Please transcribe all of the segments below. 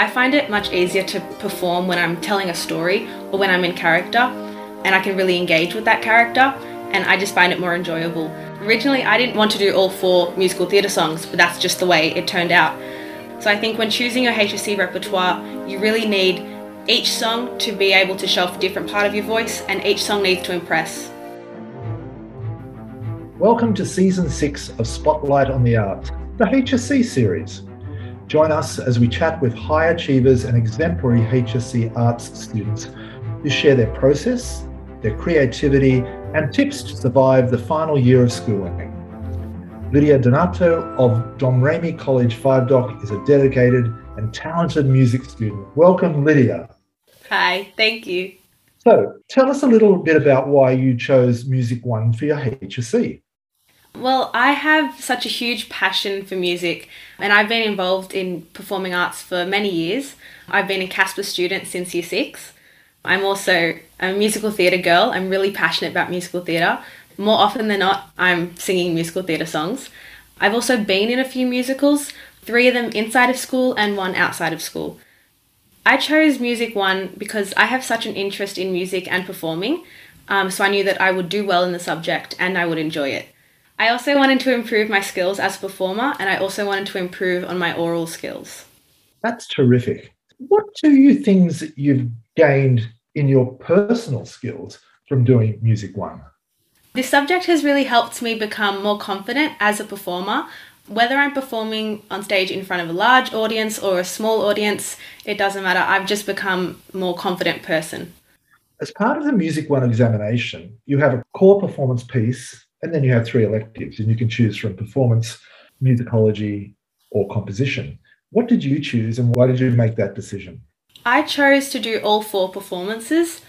I find it much easier to perform when I'm telling a story or when I'm in character, and I can really engage with that character, and I just find it more enjoyable. Originally, I didn't want to do all 4 musical theatre songs, but that's just the way it turned out. So I think when choosing your HSC repertoire, you really need each song to be able to show off a different part of your voice, and each song needs to impress. Welcome to Season 6 of Spotlight on the Arts, the HSC series. Join us as we chat with high achievers and exemplary HSC arts students who share their process, their creativity, and tips to survive the final year of schooling. Lydia Donato of Domremy College 5DOC is a dedicated and talented music student. Welcome, Lydia. Hi, thank you. So, tell us a little bit about why you chose Music One for your HSC. Well, I have such a huge passion for music, and I've been involved in performing arts for many years. I've been a CaSPA student since Year 6. I'm also a musical theatre girl. I'm really passionate about musical theatre. More often than not, I'm singing musical theatre songs. I've also been in a few musicals, 3 of them inside of school and 1 outside of school. I chose Music One because I have such an interest in music and performing, so I knew that I would do well in the subject and I would enjoy it. I also wanted to improve my skills as a performer, and I also wanted to improve on my oral skills. That's terrific. What are things that you've gained in your personal skills from doing Music One? This subject has really helped me become more confident as a performer. Whether I'm performing on stage in front of a large audience or a small audience, it doesn't matter. I've just become a more confident person. As part of the Music One examination, you have a core performance piece, and then you have 3 electives, and you can choose from performance, musicology, or composition. What did you choose, and why did you make that decision? I chose to do all 4 performances.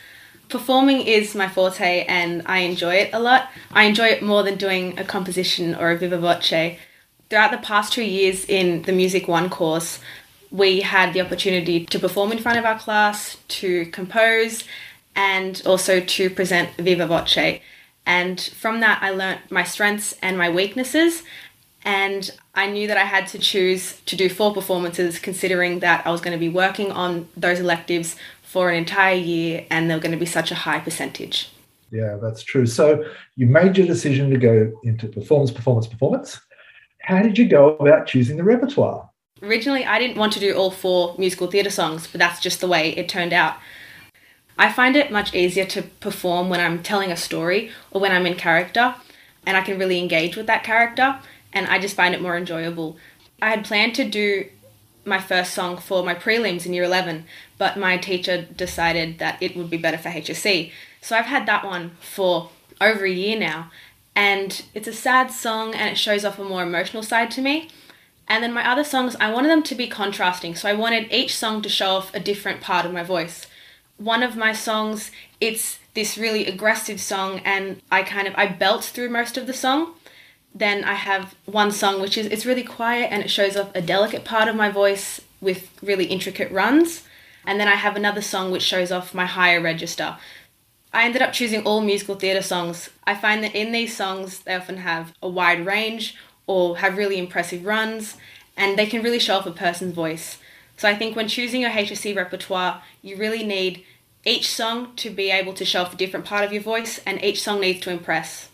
Performing is my forte, and I enjoy it a lot. I enjoy it more than doing a composition or a viva voce. Throughout the past 2 years in the Music One course, we had the opportunity to perform in front of our class, to compose, and also to present viva voce. And from that, I learnt my strengths and my weaknesses, and I knew that I had to choose to do 4 performances, considering that I was going to be working on those electives for an entire year, and they were going to be such a high percentage. Yeah, that's true. So you made your decision to go into performance. How did you go about choosing the repertoire? Originally, I didn't want to do all 4 musical theatre songs, but that's just the way it turned out. I find it much easier to perform when I'm telling a story or when I'm in character, and I can really engage with that character, and I just find it more enjoyable. I had planned to do my first song for my prelims in Year 11, but my teacher decided that it would be better for HSC. So I've had that one for over a year now, and it's a sad song and it shows off a more emotional side to me. And then my other songs, I wanted them to be contrasting, so I wanted each song to show off a different part of my voice. One of my songs, it's this really aggressive song, and I belt through most of the song. Then I have one song which is really quiet, and it shows off a delicate part of my voice with really intricate runs. And then I have another song which shows off my higher register. I ended up choosing all musical theatre songs. I find that in these songs they often have a wide range or have really impressive runs, and they can really show off a person's voice. So I think when choosing your HSC repertoire, you really need each song to be able to show off a different part of your voice, and each song needs to impress.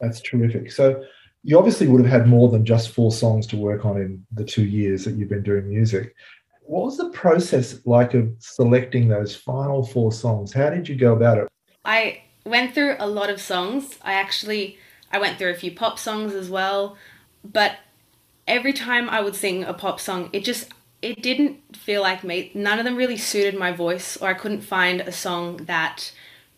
That's terrific. So you obviously would have had more than just 4 songs to work on in the 2 years that you've been doing music. What was the process like of selecting those final 4 songs? How did you go about it? I went through a lot of songs. I went through a few pop songs as well, but every time I would sing a pop song, it didn't feel like me. None of them really suited my voice, or I couldn't find a song that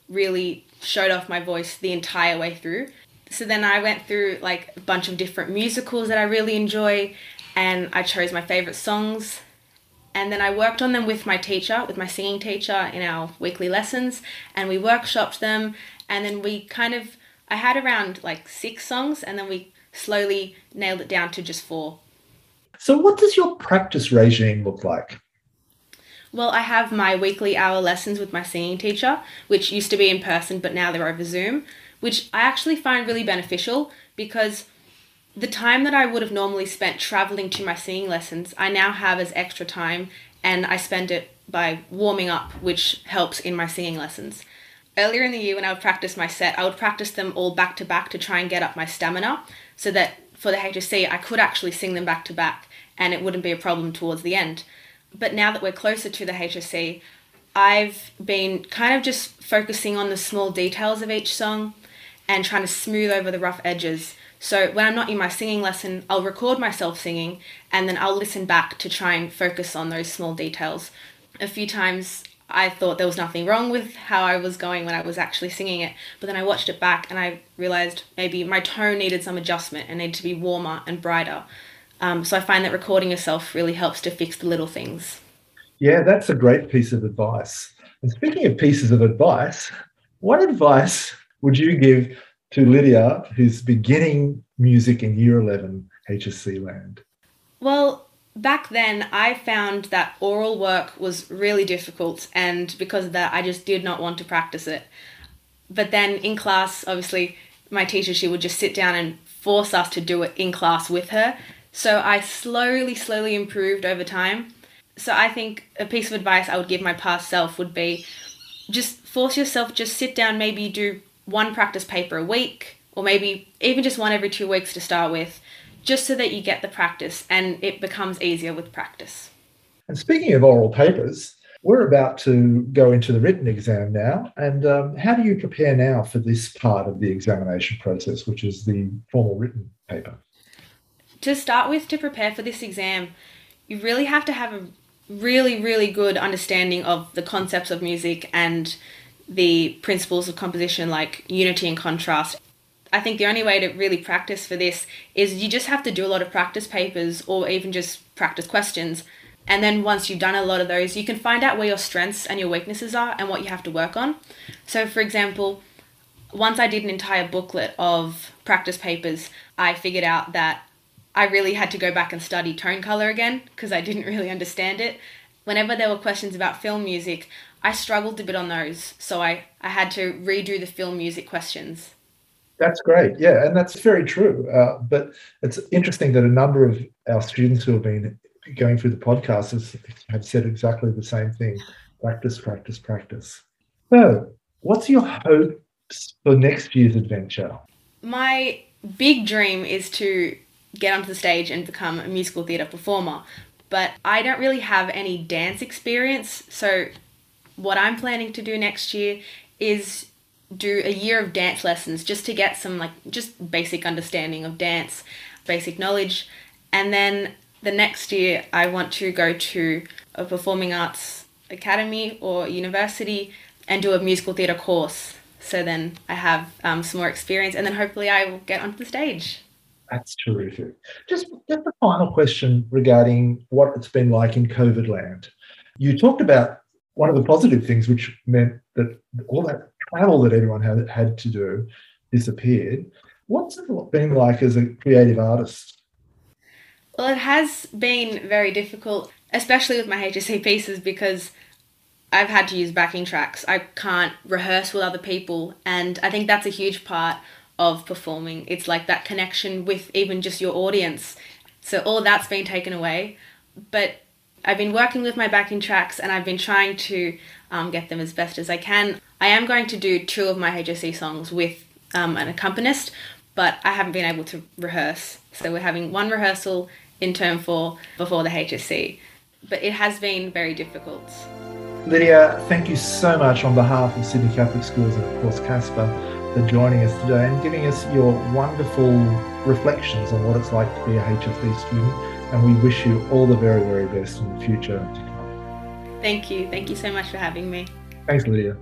really showed off my voice the entire way through. So then I went through a bunch of different musicals that I really enjoy, and I chose my favourite songs. And then I worked on them with my teacher, with my singing teacher, in our weekly lessons, and we workshopped them. And then I had around 6 songs, and then we slowly nailed it down to just 4. So what does your practice regime look like? Well, I have my weekly hour lessons with my singing teacher, which used to be in person, but now they're over Zoom, which I actually find really beneficial, because the time that I would have normally spent travelling to my singing lessons, I now have as extra time, and I spend it by warming up, which helps in my singing lessons. Earlier in the year when I would practice my set, I would practice them all back to back to try and get up my stamina so that for the HSC I could actually sing them back to back and it wouldn't be a problem towards the end. But now that we're closer to the HSC, I've been kind of just focusing on the small details of each song and trying to smooth over the rough edges. So when I'm not in my singing lesson, I'll record myself singing and then I'll listen back to try and focus on those small details. A few times I thought there was nothing wrong with how I was going when I was actually singing it, but then I watched it back and I realised maybe my tone needed some adjustment and needed to be warmer and brighter. So I find that recording yourself really helps to fix the little things. Yeah, that's a great piece of advice. And speaking of pieces of advice, what advice would you give to Lydia, who's beginning music in Year 11 HSC land? Well, back then I found that oral work was really difficult, and because of that I just did not want to practice it. But then in class, obviously, my teacher, she would just sit down and force us to do it in class with her. So I slowly improved over time. So I think a piece of advice I would give my past self would be just force yourself, just sit down, maybe do one practice paper a week, or maybe even just one every 2 weeks to start with, just so that you get the practice and it becomes easier with practice. And speaking of oral papers, we're about to go into the written exam now. And how do you prepare now for this part of the examination process, which is the formal written paper? To start with, to prepare for this exam, you really have to have a really good understanding of the concepts of music and the principles of composition, like unity and contrast. I think the only way to really practice for this is you just have to do a lot of practice papers or even just practice questions. And then once you've done a lot of those, you can find out where your strengths and your weaknesses are and what you have to work on. So for example, once I did an entire booklet of practice papers, I figured out that I really had to go back and study tone colour again because I didn't really understand it. Whenever there were questions about film music, I struggled a bit on those, so I had to redo the film music questions. That's great, yeah, and that's very true. But it's interesting that a number of our students who have been going through the podcast have said exactly the same thing: practice. So, what's your hopes for next year's adventure? My big dream is to get onto the stage and become a musical theatre performer, but I don't really have any dance experience, so what I'm planning to do next year is do a year of dance lessons just to get some just basic understanding of dance, basic knowledge. And then the next year I want to go to a performing arts academy or university and do a musical theatre course. So then I have some more experience and then hopefully I will get onto the stage. That's terrific. Just a final question regarding what it's been like in COVID land. You talked about one of the positive things, which meant that all that travel that everyone had to do disappeared. What's it been like as a creative artist? Well, it has been very difficult, especially with my HSC pieces, because I've had to use backing tracks. I can't rehearse with other people, and I think that's a huge part of performing. It's like that connection with even just your audience. So all that's been taken away, but I've been working with my backing tracks and I've been trying to get them as best as I can. I am going to do two of my HSC songs with an accompanist, but I haven't been able to rehearse. So we're having one rehearsal in Term 4 before the HSC. But it has been very difficult. Lydia, thank you so much on behalf of Sydney Catholic Schools and, of course, CaSPA for joining us today and giving us your wonderful reflections on what it's like to be a HSC student. And we wish you all the very, very best in the future. Thank you. Thank you so much for having me. Thanks, Lydia.